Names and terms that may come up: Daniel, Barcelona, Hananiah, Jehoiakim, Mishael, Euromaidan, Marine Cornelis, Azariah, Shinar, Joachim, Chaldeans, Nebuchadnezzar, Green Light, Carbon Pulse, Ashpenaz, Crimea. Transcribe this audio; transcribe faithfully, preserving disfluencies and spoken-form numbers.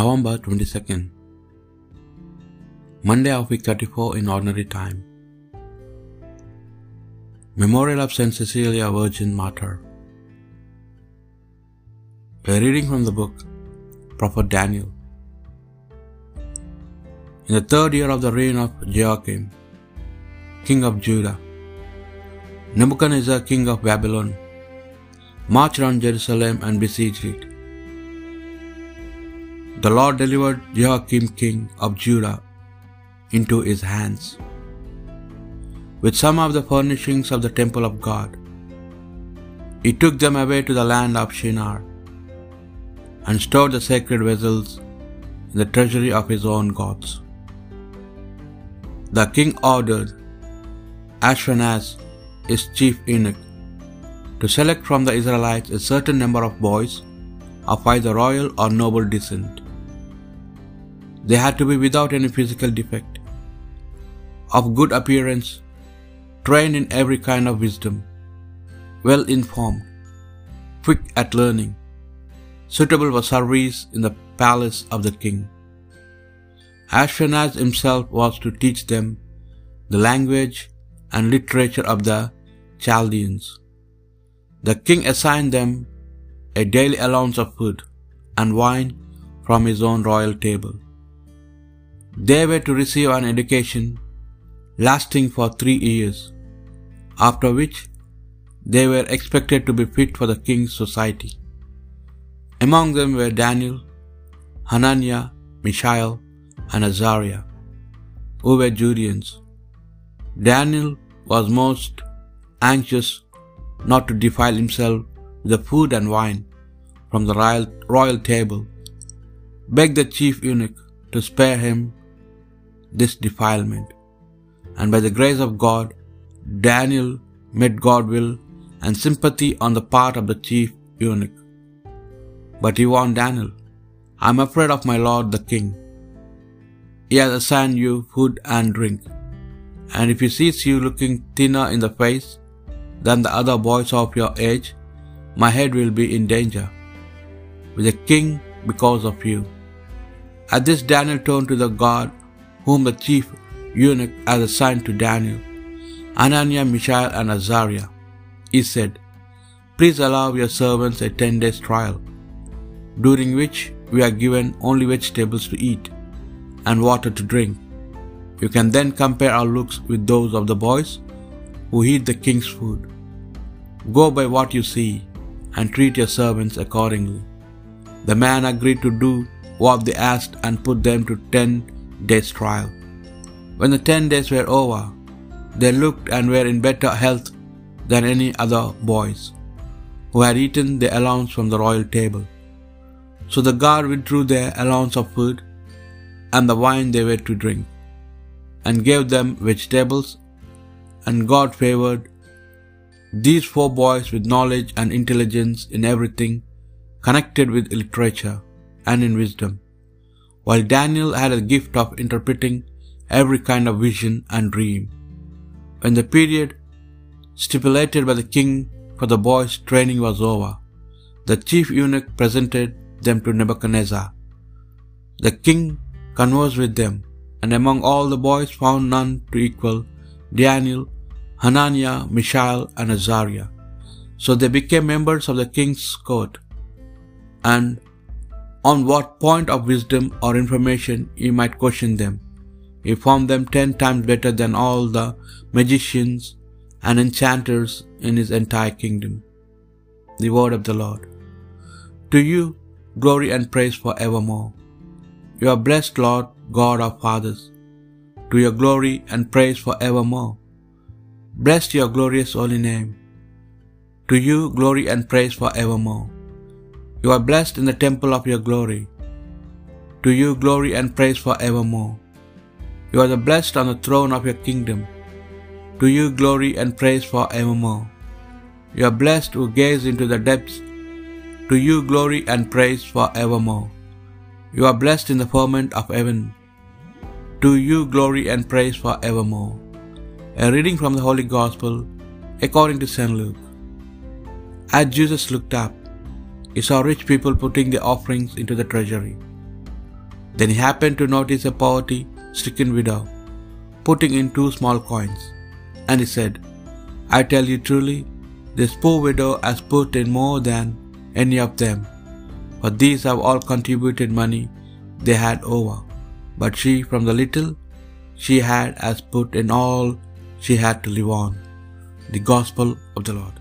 November twenty-second, Monday of week thirty-four in ordinary time. Memorial of Saint Cecilia, Virgin Martyr. A reading from the book Prophet Daniel. In the third year of the reign of Joachim, king of Judah, Nebuchadnezzar, king of Babylon, marched on Jerusalem and besieged it. The Lord delivered Jehoiakim, king of Judah, into his hands, with some of the furnishings of the temple of God. He took them away to the land of Shinar, and stored the sacred vessels in the treasury of his own gods. The king ordered Ashpenaz, his chief eunuch, to select from the Israelites a certain number of boys of either royal or noble descent. They had to be without any physical defect, of good appearance, trained in every kind of wisdom, well informed, quick at learning, suitable for service in the palace of the king. Ashpenaz himself was to teach them the language and literature of the Chaldeans. The king assigned them a daily allowance of food and wine from his own royal table. They were to receive an education lasting for three years, after which they were expected to be fit for the king's society. Among them were Daniel, Hananiah, Mishael, and Azariah, who were Judeans. Daniel was most anxious not to defile himself with the food and wine from the royal, royal table, begged the chief eunuch to spare him this defilement, and by the grace of God, Daniel met God will and sympathy on the part of the chief eunuch. But he warned Daniel, "I am afraid of my lord the king. He has assigned you food and drink, and if he sees you looking thinner in the face than the other boys of your age, my head will be in danger with the king because of you." At this, Daniel turned to the God whom the chief eunuch had assigned to Daniel, Hananiah, Mishael, and Azariah. He said, "Please allow your servants a ten days trial, during which we are given only vegetables to eat and water to drink. You can then compare our looks with those of the boys who eat the king's food. Go by what you see and treat your servants accordingly." The man agreed to do what they asked and put them to ten days' trial. When the ten days were over, they looked and were in better health than any other boys who had eaten their allowance from the royal table. So the guard withdrew their allowance of food and the wine they were to drink, and gave them vegetables, and God favored these four boys with knowledge and intelligence in everything connected with literature and in wisdom, while Daniel had a gift of interpreting every kind of vision and dream. When the period stipulated by the king for the boys' training was over, the chief eunuch presented them to Nebuchadnezzar. The king conversed with them, and among all the boys found none to equal Daniel, Hananiah, Mishael, and Azariah. So they became members of the king's court, and on what point of wisdom or information he might question them, he found them ten times better than all the magicians and enchanters in his entire kingdom. The word of the Lord. To you glory and praise for evermore. You are blessed, Lord God of fathers. To your glory and praise for evermore. Bless your glorious holy name. To you glory and praise for evermore. You are blessed in the temple of your glory. To you glory and praise for evermore. You are the blessed on the throne of your kingdom. To you glory and praise for evermore. You are blessed who gaze into the depths. To you glory and praise for evermore. You are blessed in the firmament of heaven. To you glory and praise for evermore. A reading from the Holy Gospel according to Saint Luke. As Jesus looked up, he saw rich people putting their offerings into the treasury. Then he happened to notice a poverty-stricken widow putting in two small coins, and he said, I tell you truly, this poor widow has put in more than any of them, for these have all contributed money they had over, but she, from the little she had, has put in all she had to live on. The Gospel of the Lord.